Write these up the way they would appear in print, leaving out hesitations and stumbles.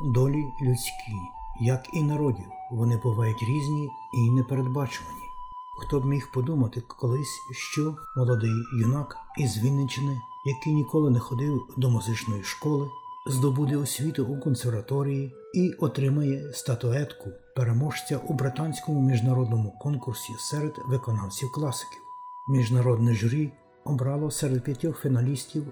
долі людські, як і народів, вони бувають різні і непередбачувані. Хто б міг подумати колись, що молодий юнак із Вінниччини, який ніколи не ходив до музичної школи, здобуде освіту у консерваторії і отримає статуетку переможця у британському міжнародному конкурсі серед виконавців класиків. Міжнародне журі обрало серед 5 фіналістів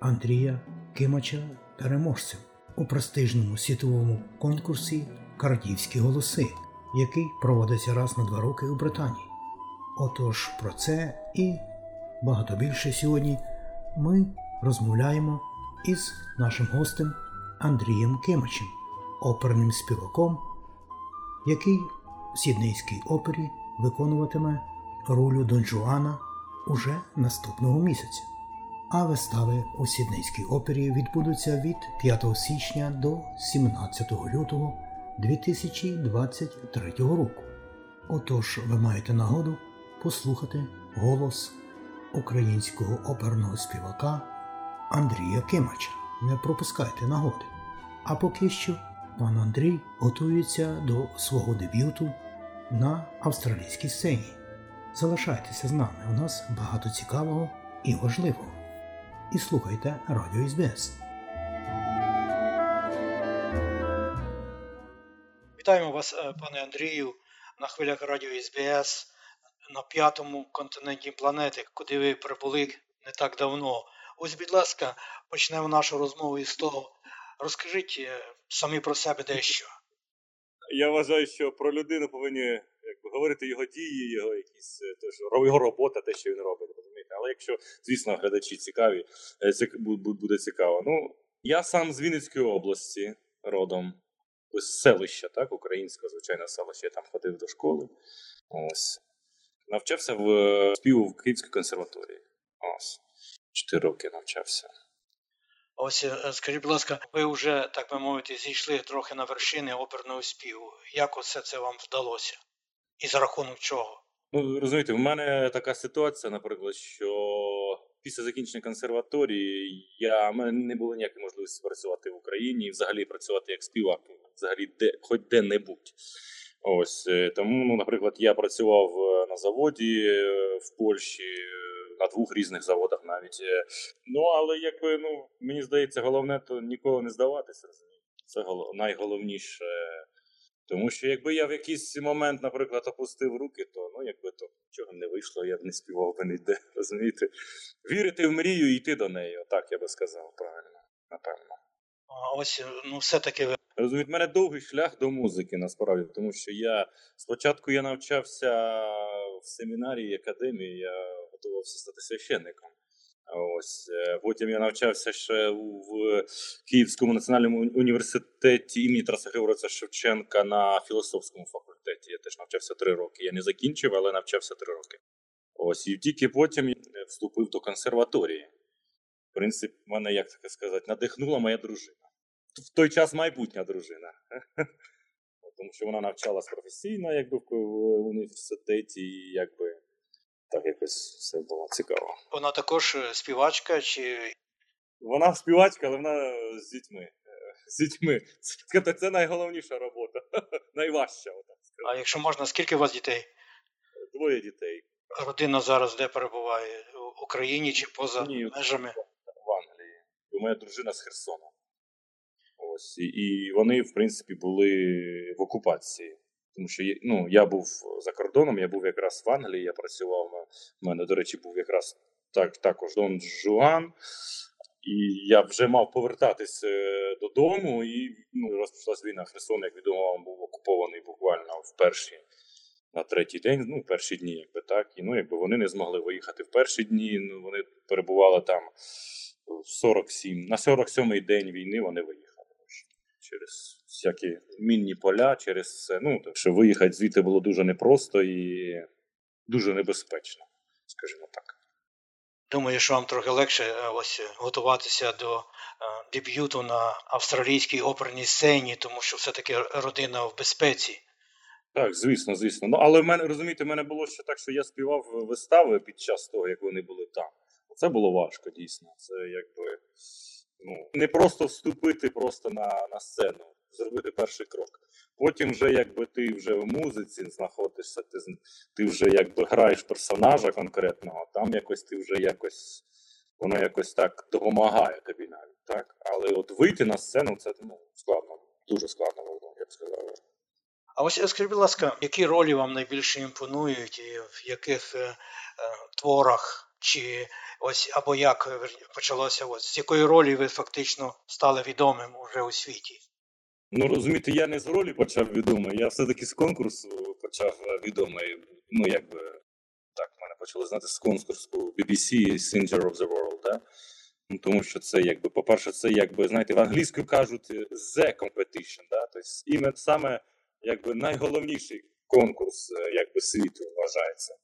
Андрія Кимача переможцем у престижному світовому конкурсі «Кардівські голоси», який проводиться раз на 2 роки у Британії. Отож про це і багато більше сьогодні ми розмовляємо із нашим гостем Андрієм Кимачем, оперним співаком, який в Сіднейській опері виконуватиме роль Дон Жуана уже наступного місяця. А вистави у Сіднейській опері відбудуться від 5 січня до 17 лютого 2023 року. Отож, ви маєте нагоду послухати голос українського оперного співака Андрія Кимача. Не пропускайте нагоди. А поки що пан Андрій готується до свого дебюту на австралійській сцені. Залишайтеся з нами, у нас багато цікавого і важливого. І слухайте Радіо СБС. Вітаємо вас, пане Андрію, на хвилях Радіо СБС на 5-му континенті планети, куди ви прибули не так давно. Ось, будь ласка, почнемо нашу розмову із того. Розкажіть самі про себе дещо. Я вважаю, що про людину повинні говорити його дії, його якісь, то, його робота, те, що він робить, розумієте. Але якщо, звісно, глядачі цікаві, це буде цікаво. Ну, я сам з Вінницької області родом, з селища, так, українського, звичайно, селища. Я там ходив до школи. Ось. Навчався в співу в Київській консерваторії. Ось. 4 роки навчався. Ось, скажіть, будь ласка, ви вже, так би мовити, зійшли трохи на вершини оперного співу. Як усе це вам вдалося? І за рахунок чого? Ну, розумієте, в мене така ситуація, наприклад, що після закінчення консерваторії в мене не було ніякої можливості працювати в Україні і взагалі працювати як співак, взагалі хоч де-небудь. Ось, тому, наприклад, я працював на заводі в Польщі, на 2 різних заводах навіть. Ну, але якби, мені здається, головне то ніколи не здаватися, розумієте. Це найголовніше. Тому що якби я в якийсь момент, наприклад, опустив руки, то, якби то нічого не вийшло, я б не співав би ніде, розумієте. Вірити в мрію і йти до неї, отак я би сказав, правильно, напевно. А ось, все-таки ви... Розумієте, в мене довгий шлях до музики, насправді, тому що спочатку я навчався в семінарії, академії, я готувався стати священником. Ось. Потім я навчався ще в Київському національному університеті імені Тараса Григоровича Шевченка на філософському факультеті. Я теж навчався 3 роки. Я не закінчив, але навчався 3 роки. Ось. І тільки потім я вступив до консерваторії. В принципі, мене, як так сказати, надихнула моя дружина. В той час майбутня дружина. Тому що вона навчалась професійно в університеті і так якось все було цікаво. Вона також співачка чи... Вона співачка, але вона з дітьми. З дітьми. Це найголовніша робота. Найважча. А якщо можна, скільки у вас дітей? 2 дітей. Родина зараз де перебуває? В Україні чи поза межами? В Англії. У мене дружина з Херсона. Ось. І вони, в принципі, були в окупації. Тому що я був за кордоном, я був якраз в Англії, я працював, в мене, до речі, був якраз також Дон Жуан, і я вже мав повертатись додому, і розпочалась війна. Херсон, як відомо, вам був окупований буквально на 3-й день, перші дні, так. І вони не змогли виїхати в перші дні, вони перебували там на 47-й день війни вони виїхали. Через всякі мінні поля, через це. Так що виїхати звідти було дуже непросто і дуже небезпечно, скажімо так. Думаю, що вам трохи легше готуватися до дебюту на австралійській оперній сцені, тому що все-таки родина в безпеці. Так, звісно, звісно. Але в мене було ще так, що я співав вистави під час того, як вони були там. Це було важко, дійсно. Це не просто вступити на сцену. зробити перший крок. Потім вже якби ти вже в музиці знаходишся, ти вже якби граєш персонажа конкретного, там якось ти вже якось, воно якось так допомагає тобі навіть, так? Але от вийти на сцену, це складно, дуже складно було, я б сказав. А ось скажіть, будь ласка, які ролі вам найбільше імпонують і в яких творах? Чи ось, або як почалося, ось, з якої ролі ви фактично стали відомим уже у світі? Ну, розумієте, я не з ролі почав відомий, я все-таки з конкурсу почав відомий. Ну, якби, так, мене почали знати з конкурсу BBC Singer of the World, да? Ну, тому що це, якби, по-перше, це, якби, знаєте, в англійську кажуть the competition, да? Тобто, саме, якби, найголовніший конкурс, якби, світу вважається.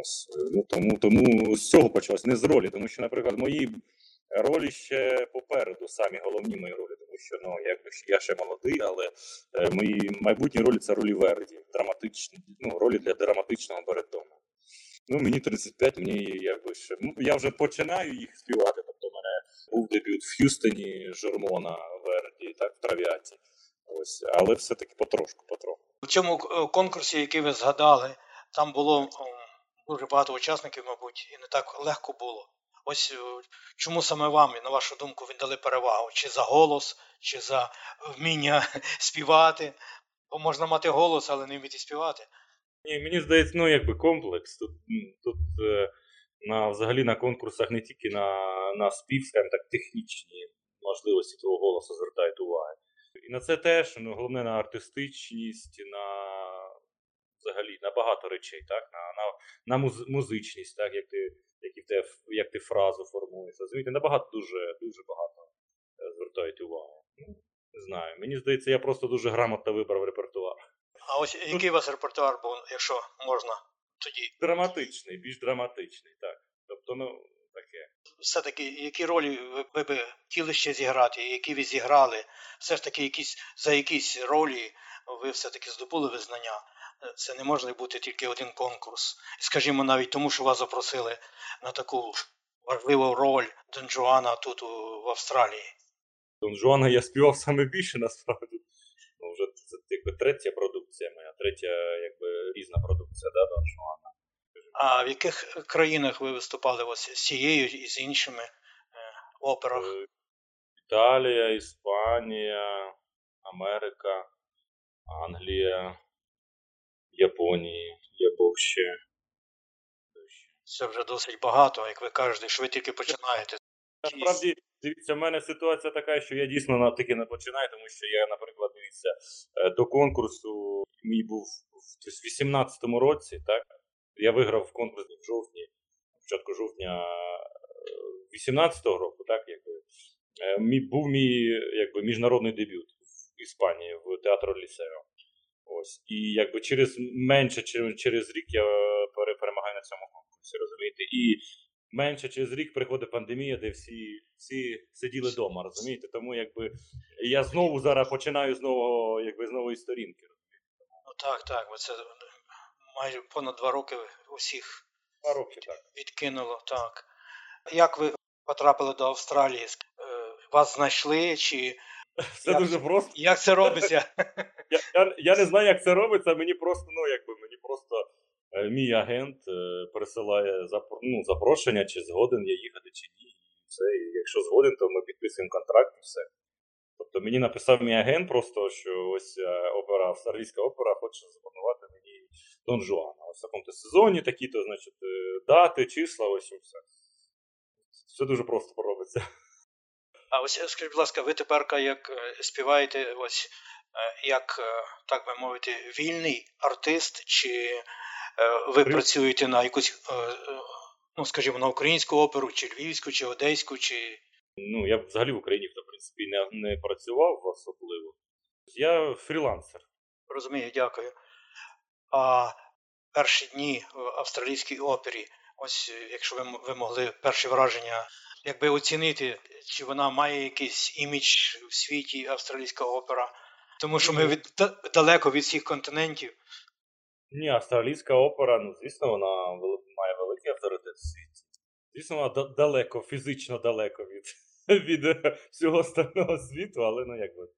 Ось, ну, тому з цього почалось, не з ролі, тому що, наприклад, мої ролі ще попереду, самі головні мої ролі, тому що, ну, якби, я ще молодий, але мої майбутні ролі – це ролі Верді, драматичні, ну, ролі для драматичного баритону. Ну, мені 35, мені, якби, ще, ну, я вже починаю їх співати, тобто, в мене був дебют в Х'юстоні, Жермона, Верді, так, в Травіаті, ось, але все-таки потроху. У цьому конкурсі, який ви згадали, там було... Дуже багато учасників, мабуть, і не так легко було. Ось чому саме вам, на вашу думку, віддали перевагу? Чи за голос, чи за вміння співати? Бо можна мати голос, але не вміти співати. Ні, мені здається, ну, якби комплекс. Тут взагалі на конкурсах не тільки на спів, скажімо так, технічні можливості того голосу звертають увагу. І на це теж, ну, головне, на артистичність, на... Взагалі, на багато речей, так, на музичність, так, як ти фразу формуєш. Розумієте, на багато, дуже багато звертають увагу. Не знаю. Мені здається, я просто дуже грамотно вибрав репертуар. А ось який у вас репертуар був, якщо можна тоді? Драматичний, більш драматичний, так. Тобто, ну, таке. Все-таки, які ролі ви б хотіли ще зіграти, які ви зіграли? Все ж таки, за якісь ролі ви все-таки здобули визнання. Це не може бути тільки один конкурс. Скажімо, навіть тому, що вас запросили на таку важливу роль Дон Жуана тут в Австралії. Дон Жуана я співав саме більше, насправді. Ну, вже це якби третя продукція моя, якби різна продукція, да, Дон Жуана. А в яких країнах ви виступали ось з цією і з іншими операх? Італія, Іспанія, Америка, Англія. Японії, я був ще. Це вже досить багато, як ви кажете, що ви тільки починаєте. Насправді, дивіться, в мене ситуація така, що я дійсно тільки не починаю, тому що я, наприклад, дивіться, до конкурсу мій був в 18-му році, так? Я виграв конкурс в жовтні, початку жовтня 18-го року, так, якби. Був мій, якби, міжнародний дебют в Іспанії, в театрі Liceu. Ось. І якби через рік я перемагаю на цьому конкурсі, розумієте? І менше через рік приходить пандемія, де всі сиділи вдома, розумієте? Тому якби я знову зараз починаю з нової сторінки. Ну так, бо це майже понад 2 роки усіх 2 роки, так. Відкинуло, так. Як ви потрапили до Австралії? Вас знайшли чи... Все дуже просто. Як це робиться? Я не знаю, як це робиться. Мені просто мій агент пересилає запрошення, чи згоден я їхати, чи ні. Все. І якщо згоден, то ми підписуємо контракт і все. Тобто мені написав мій агент просто, що ось австралійська опера хоче запропонувати мені Дон Жуана. Ось в такому-то сезоні, такі-то, значить, дати, числа, ось і все. Все дуже просто поробиться. А ось, скажіть, будь ласка, ви тепер як співаєте, ось як, так би мовити, вільний артист, чи ви працюєте на якусь, ну, скажімо, на українську оперу, чи львівську, чи одеську, чи... Ну, я взагалі в Україні, в принципі, не працював особливо. Я фрілансер. Розумію, дякую. А перші дні в австралійській опері, ось, якщо ви могли перші враження... Якби оцінити, чи вона має якийсь імідж в світі, австралійська опера, тому що ми далеко від всіх континентів. Ні, австралійська опера, ну, звісно, вона має великий авторитет в світі. Звісно, вона далеко, фізично далеко від всього остального світу, але, ну, якби,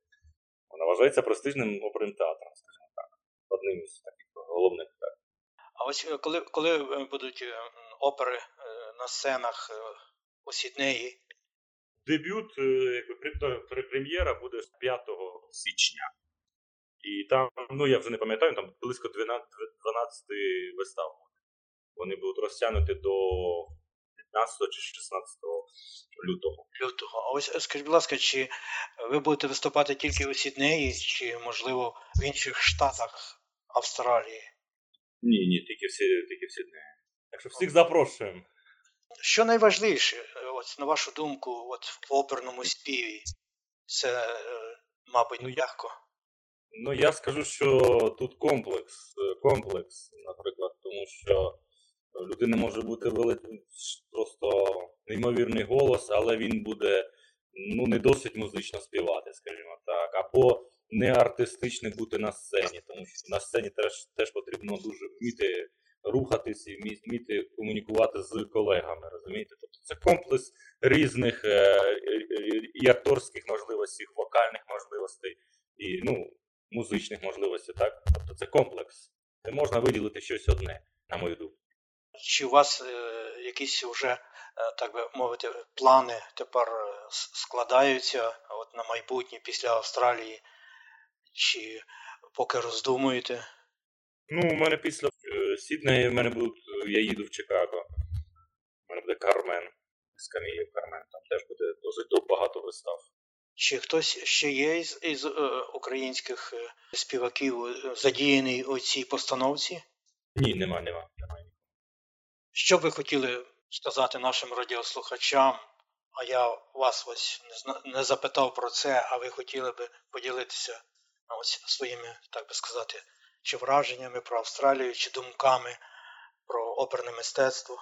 Вона вважається престижним оперним театром, скажімо так, одним із таких головних театрів. А ось коли будуть опери на сценах у Сіднеї? Дебют, якби прем'єра, буде 5 січня. І там, я вже не пам'ятаю, там близько 12 вистав. Вони будуть розтягнуті до 15 чи 16 лютого. А ось скажіть, будь ласка, чи ви будете виступати тільки у Сіднеї, чи, можливо, в інших штатах Австралії? Ні, тільки в Сіднеї. Так що всіх запрошуємо. Що найважливіше, на вашу думку, в оперному співі? Це, мабуть, легко. Я скажу, що тут комплекс, наприклад, тому що у людини може бути великий, просто неймовірний голос, але він буде не досить музично співати, скажімо так, або не артистичний бути на сцені, тому що на сцені теж потрібно дуже вміти рухатись і вміти комунікувати з колегами, розумієте? Тобто це комплекс різних і акторських можливостей, вокальних можливостей, і музичних можливостей, так? Тобто це комплекс. Не можна виділити щось одне, на мою думку. Чи у вас якісь вже, так би мовити, плани тепер складаються на майбутнє після Австралії? Чи поки роздумуєте? У мене після Сіднеї я їду в Чикаго. У мене буде Кармен, з Камією Кармен. Там теж буде досить багато вистав. Чи хтось ще є із українських співаків задіяний у цій постановці? Ні, немає. Що б ви хотіли сказати нашим радіослухачам? А я вас не запитав про це, а ви хотіли б поділитися своїми, так би сказати, чи враженнями про Австралію, чи думками про оперне мистецтво,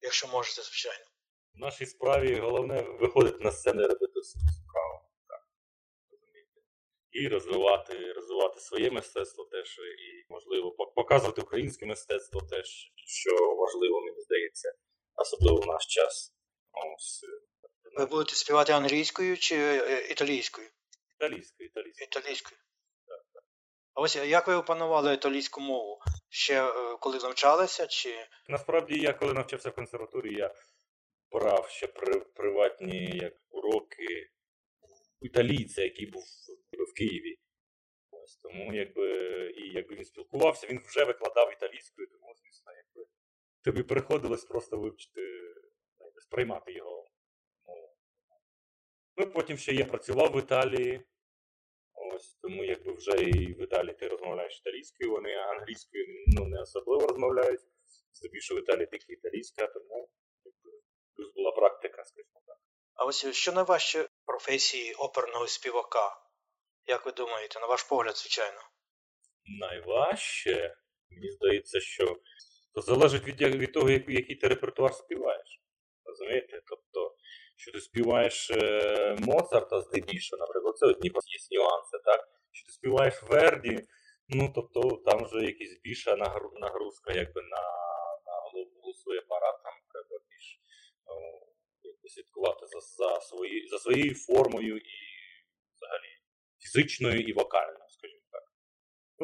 якщо можете, звичайно. В нашій справі головне виходити на сцену і робити свою справу. Так. І розвивати своє мистецтво теж, і, можливо, показувати українське мистецтво теж, що важливо, мені здається, особливо в наш час. Ви будете співати англійською чи італійською? Італійською. Так. А ось як ви опанували італійську мову? Ще коли навчалися? Чи... Насправді, я коли навчався в консерваторії, я брав ще приватні уроки італійця, який був в Києві. Тому він спілкувався, він вже викладав італійською, тому, звісно, тобі приходилось просто вивчити, сприймати його мову. Потім ще я працював в Італії, тому вже і в Італії ти розмовляєш італійською, вони англійською не особливо розмовляють, здебільше в Італії тільки італійська, тому плюс була практика, скажімо так. А ось що найважче професії оперного співака? Як ви думаєте, на ваш погляд, звичайно? Найважче? Мені здається, що залежить від того, який ти репертуар співаєш. Розумієте? Тобто, що ти співаєш Моцарта здебільшого, наприклад, це одні є нюанси, так? Що ти співаєш Верді, тобто там вже якась більша нагрузка, на голосовий апарат, там треба більш слідкувати за своєю формою і взагалі фізичною і вокальною, скажімо так.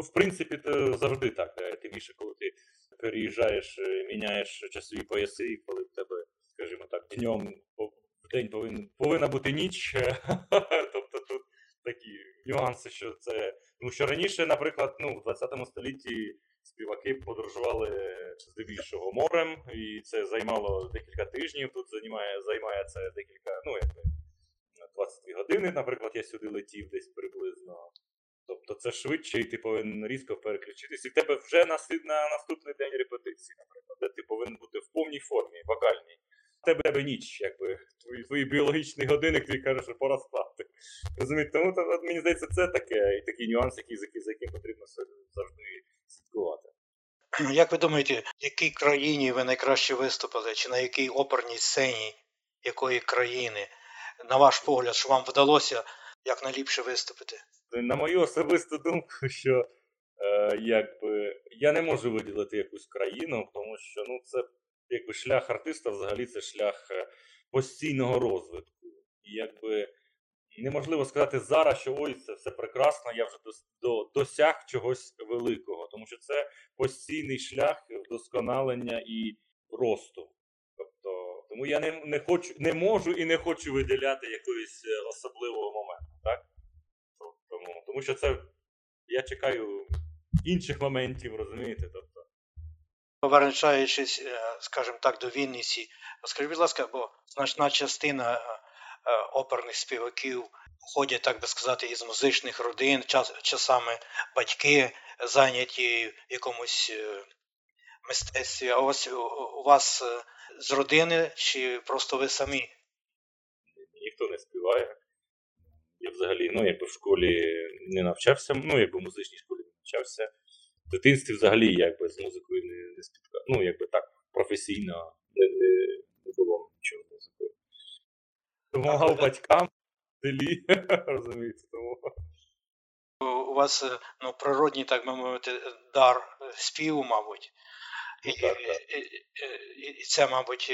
В принципі, це завжди так. Тим більше, коли ти переїжджаєш, міняєш часові пояси, і коли в тебе, скажімо так, в день повинна бути ніч. Тобто тут такі нюанси, що це... що раніше, наприклад, в 20 столітті співаки подорожували здебільшого морем, і це займало декілька тижнів, тут займає це декілька, 22 години, наприклад, я сюди летів десь приблизно. Тобто це швидше, і ти повинен різко переключитись, і в тебе вже на наступний день репетиції, наприклад, де ти повинен бути в повній формі, вокальній. В тебе ніч, твій біологічний годинник, ти кажеш, що пора спати. Розумієте? Тому, мені здається, це такий нюанс, за яким потрібно завжди слідкувати. Як ви думаєте, в якій країні ви найкраще виступили, чи на якій оперній сцені якої країни? На ваш погляд, що вам вдалося якнайліпше виступити? На мою особисту думку, що я не можу виділити якусь країну, тому що це шлях артиста, взагалі це шлях постійного розвитку. І І неможливо сказати зараз, що ой, це все прекрасно, я вже досяг чогось великого. Тому що це постійний шлях вдосконалення і росту. Тобто, тому я не можу і не хочу виділяти якогось особливого моменту. Так? Тому що це я чекаю інших моментів, розумієте? Тобто. Повертаючись, скажімо так, до Вінниці, скажіть, будь ласка, бо значна частина оперних співаків походять, так би сказати, із музичних родин, часами батьки зайняті в якомусь мистецтві. А ось у вас з родини чи просто ви самі? Ніхто не співає. Я взагалі, якби в школі не навчався, якби в музичній школі не навчався. В дитинстві взагалі якби з музикою не спіткав. Якби так професійно не було нічого з музикою. Допомагав батькам в селі, розумієте, тому. У вас, природній, так би мовити, дар співу, мабуть. І це, мабуть,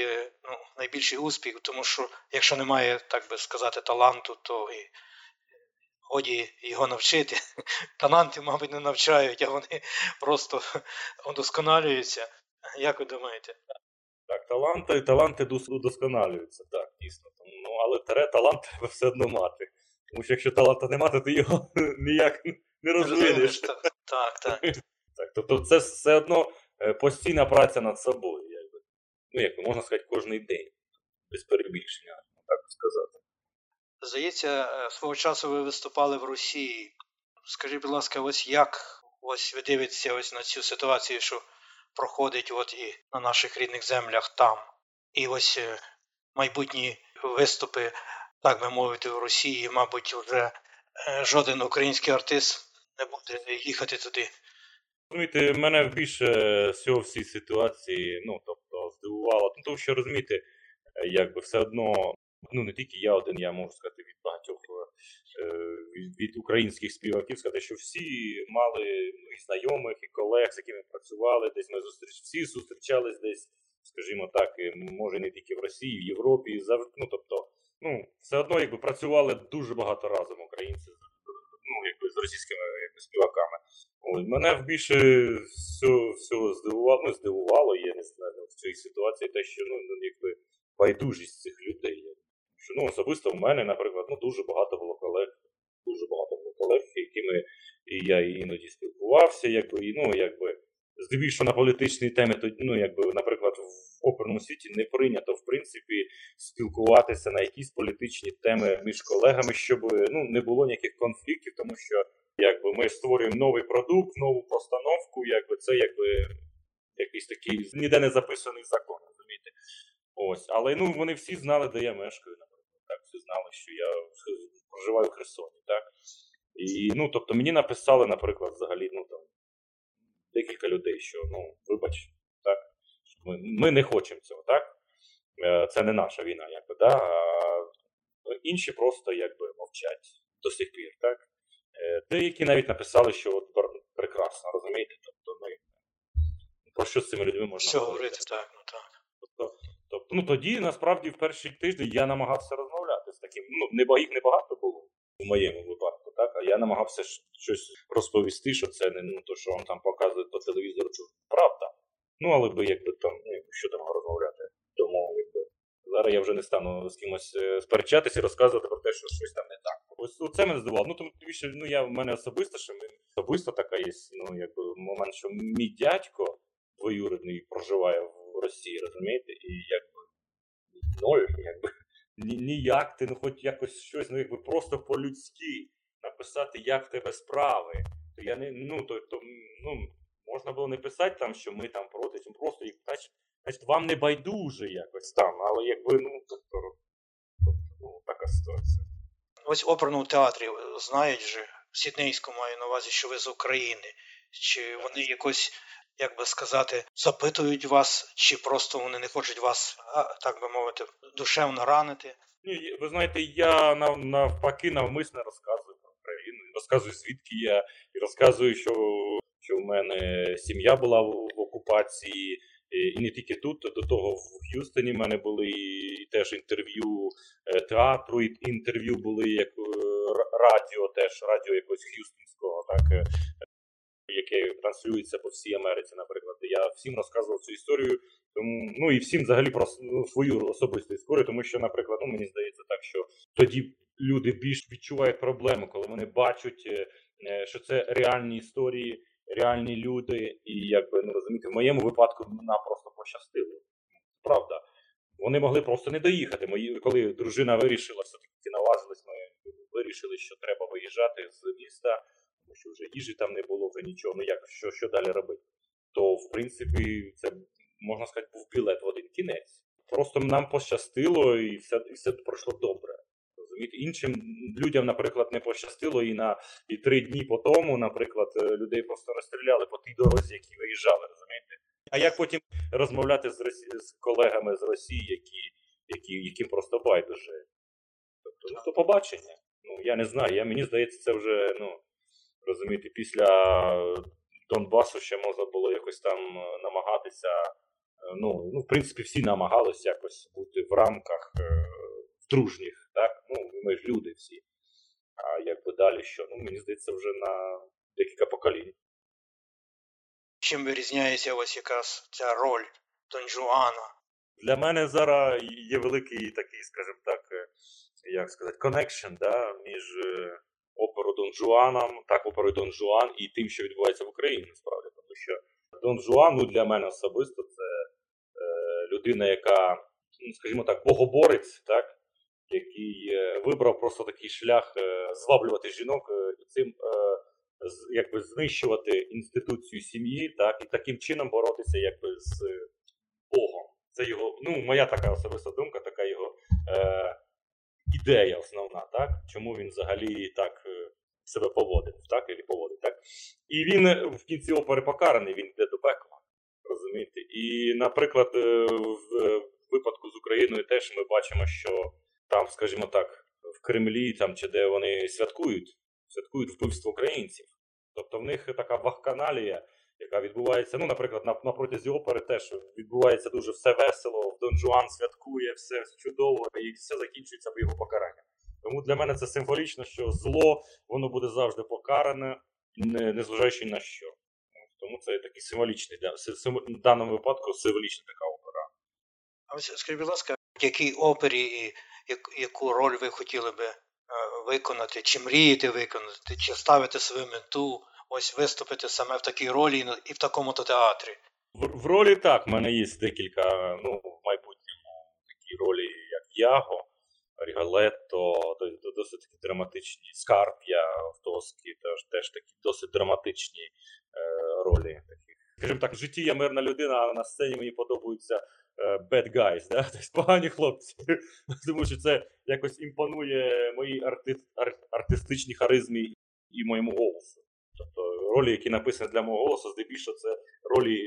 найбільший успіх, тому що якщо немає, так би сказати, таланту, то і годі його навчити. Таланти, мабуть, не навчають, а вони просто удосконалюються. Як ви думаєте? Так, таланти удосконалюються, так, дійсно. Але талант треба все одно мати. Тому що якщо таланта не мати, ти його ніяк не розвинеш. Так. Тобто це все одно постійна праця над собою. Можна сказати, кожний день. Без перебільшення, так сказати. Здається, свого часу ви виступали в Росії. Скажіть, будь ласка, ось ви дивитеся на цю ситуацію, що проходить і на наших рідних землях там. І ось майбутні виступи, так би мовити, в Росії, мабуть, вже жоден український артист не буде їхати туди. Розумієте, мене більше всього в цій ситуації, здивувало. Тому що, розумієте, якби все одно, не тільки я один, я можу сказати від багатьох, від українських співаків, сказати, що всі мали і знайомих, і колег, з якими працювали, десь ми всі зустрічались десь. Скажімо так, може не тільки в Росії, в Європі, і завжди, все одно, працювали дуже багато разом українці, з російськими, співаками. Мене більше всього здивувало, я не знаю, в цій ситуації те, що, байдужість цих людей. Що, особисто в мене, наприклад, дуже багато було колег, якими і я іноді спілкувався, здебільшого на політичній темі, наприклад, в оперному світі не прийнято, в принципі, спілкуватися на якісь політичні теми між колегами, щоб не було ніяких конфліктів, тому що ми створюємо новий продукт, нову постановку, це якийсь такий ніде не записаний закон, розумієте. Ось. Але вони всі знали, де я мешкаю, наприклад, так, всі знали, що я проживаю в Херсоні, так. І, тобто, мені написали, наприклад, взагалі, декілька людей, що, вибач, так, ми не хочемо цього, так, це не наша війна, а інші просто, мовчать до сих пір, так, деякі навіть написали, що прекрасно, розумієте, тобто, про що з цими людьми можна що говорити, так. Тобто, тоді, насправді, в перші тижні я намагався розмовляти з таким, їх небагато було в моєму випадку. Так, а я намагався щось розповісти, що це не те, що вам там показують по телевізору, що правда. Але би, що там розмовляти, тому, зараз я вже не стану з кимось сперечатися і розказувати про те, що щось там не так. Ось це мене здивувало. Тому більше, в мене особисто, що особисто така є, момент, що мій дядько двоюрідний проживає в Росії, розумієте, і, ніяк ти, хоч якось щось, просто по-людськи написати, як в тебе справи, то я не, можна було не писати там, що ми там проти, просто, значить, вам не байдуже якось там, але така ситуація. Ось в оперному театрі, знають же, в Сіднейську маю на увазі, що ви з України, чи вони якось, як би сказати, запитують вас, чи просто вони не хочуть вас, так би мовити, душевно ранити? Ні, ви знаєте, я навпаки навмисно розказую про війну, розказую, звідки я, і розказую, що в мене сім'я була в окупації, і не тільки тут, до того в Х'юстоні в мене були теж інтерв'ю театру, інтерв'ю були радіо, теж радіо якогось х'юстонського, так, яке транслюється по всій Америці, наприклад. Я всім розказував цю історію, тому, ну і всім взагалі про свою особисту історію, тому що, наприклад, ну, мені здається так, що тоді люди більш відчувають проблему, коли вони бачать, що це реальні історії, реальні люди, і, якби, ну, розумієте, в моєму випадку нам просто пощастило. Правда. Вони могли просто не доїхати. Коли дружина вирішила, все-таки наважились, ми вирішили, що треба виїжджати з міста, тому що вже їжі там не було, вже нічого, ну як, що далі робити? То, в принципі, це, можна сказати, був білет в один кінець. Просто нам пощастило, і все пройшло добре. Розумієте? Іншим людям, наприклад, не пощастило, і 3 дні по тому, наприклад, людей просто розстріляли по тій дорозі, які виїжджали, розумієте? А як потім розмовляти з колегами з Росії, яким просто байдуже? Тобто, ну, то побачення. Ну, я не знаю, мені здається, це вже, ну, розумієте, після Донбасу ще можна було якось там намагатися, ну, в принципі, всі намагались якось бути в рамках дружніх, так? Ну, ми ж люди всі. А якби далі що? Ну, мені здається, вже на декілька поколінь. Чим вирізняється ось якраз ця роль Дон Жуана? Для мене зараз є великий такий, скажімо так, як сказати, connection, да, між оперою Дон Жуаном, так, оперою Дон Жуан і тим, що відбувається в Україні, насправді. Тому що Дон Жуан, ну, для мене особисто це людина, яка, ну, скажімо так, богоборець, так, який вибрав просто такий шлях зваблювати жінок і цим якби знищувати інституцію сім'ї, так, і таким чином боротися якби з Богом. Це його, ну, моя така особиста думка, така його ідея основна, так, чому він взагалі так себе поводив, так, і поводить, так. І він в кінці опери покараний, він йде до пекла, розумієте. І, наприклад, в випадку з Україною теж ми бачимо, що там, скажімо так, в Кремлі, там, чи де вони святкують вбивство українців. Тобто в них така вакханалія, яка відбувається, ну, наприклад, на протязі опери теж відбувається дуже все весело, Дон Жуан святкує, все чудово, і все закінчується його покаранням. Тому для мене це символічно, що зло, воно буде завжди покаране, незважаючи на що. Тому це такий символічний, в даному випадку символічна така опера. А ви скажіть, будь ласка, в якій опері і яку роль ви хотіли би виконати, чи мрієте виконати, чи ставити свою мету, ось виступити саме в такій ролі і в такому-то театрі? В ролі так, в мене є декілька, ну, в майбутньому такі ролі, як Яго, Рігалетто, досить такі драматичні, Скарп'я в Тоскі, теж такі досить драматичні ролі. Скажімо так, в житті я мирна людина, а на сцені мені подобаються bad guys, да? Тобто погані хлопці, тому що це якось імпонує моїй артистичній харизмі і моєму голосу. Тобто ролі, які написані для мого голосу, здебільшого це ролі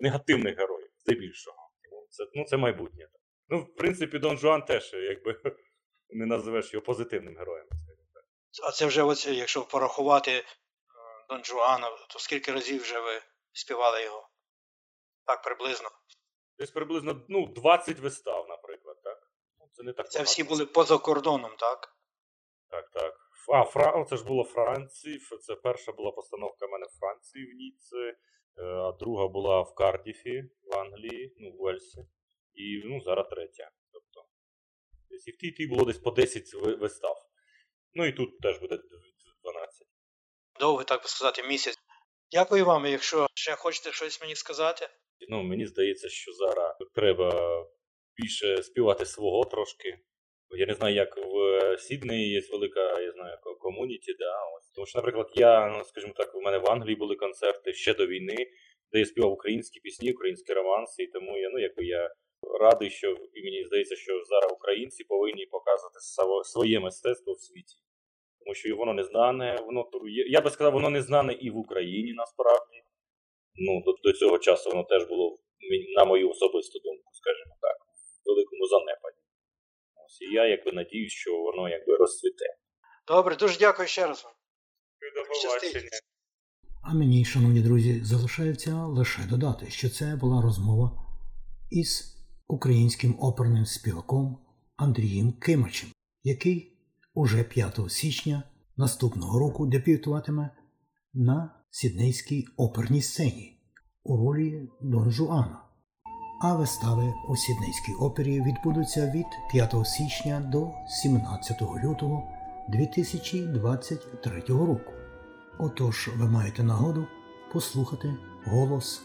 негативних героїв, здебільшого. Це майбутнє. Ну, в принципі, Дон Жуан теж, якби, не називеш його позитивним героєм. А це вже, ось, якщо порахувати Дон Жуана, то скільки разів вже ви співали його? Так, приблизно. Десь приблизно, ну, 20 вистав, наприклад, так? Це не так. Це багато. Всі були поза кордоном, так? Так. Це ж було Франції, це перша була постановка в мене в Франції, в Ніці, а друга була в Кардіфі, в Англії, ну, в Уельсі, і, ну, зараз третя. Тобто, десь і в тій було десь по 10 вистав. Ну, і тут теж буде 12. Довгий, так би сказати, місяць. Дякую вам, якщо ще хочете щось мені сказати. Ну, мені здається, що зараз треба більше співати свого трошки. Я не знаю, як в Сіднеї є велика, я знаю, ком'юніті, да, ось. Тому що, наприклад, ну, скажімо так, у мене в Англії були концерти ще до війни, де я співав українські пісні, українські романси, і тому я радий, що, і мені здається, що зараз українці повинні показувати своє мистецтво в світі. Тому що воно не знане, я би сказав, воно не знане і в Україні, насправді. Ну, до цього часу воно теж було, на мою особисту думку, скажімо так, в великому занепаді. Ось, і я, надіюсь, що воно, розцвіте. Добре, дуже дякую ще раз вам. До побачення. А мені, шановні друзі, залишається лише додати, що це була розмова із українським оперним співаком Андрієм Кимачем, який уже 5 січня наступного року дебютуватиме на сіднейській оперній сцені у ролі Дон Жуана. А вистави у Сіднейській опері відбудуться від 5 січня до 17 лютого 2023 року. Отож, ви маєте нагоду послухати голос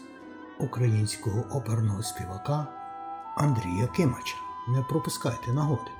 українського оперного співака Андрія Кимача. Не пропускайте нагоди.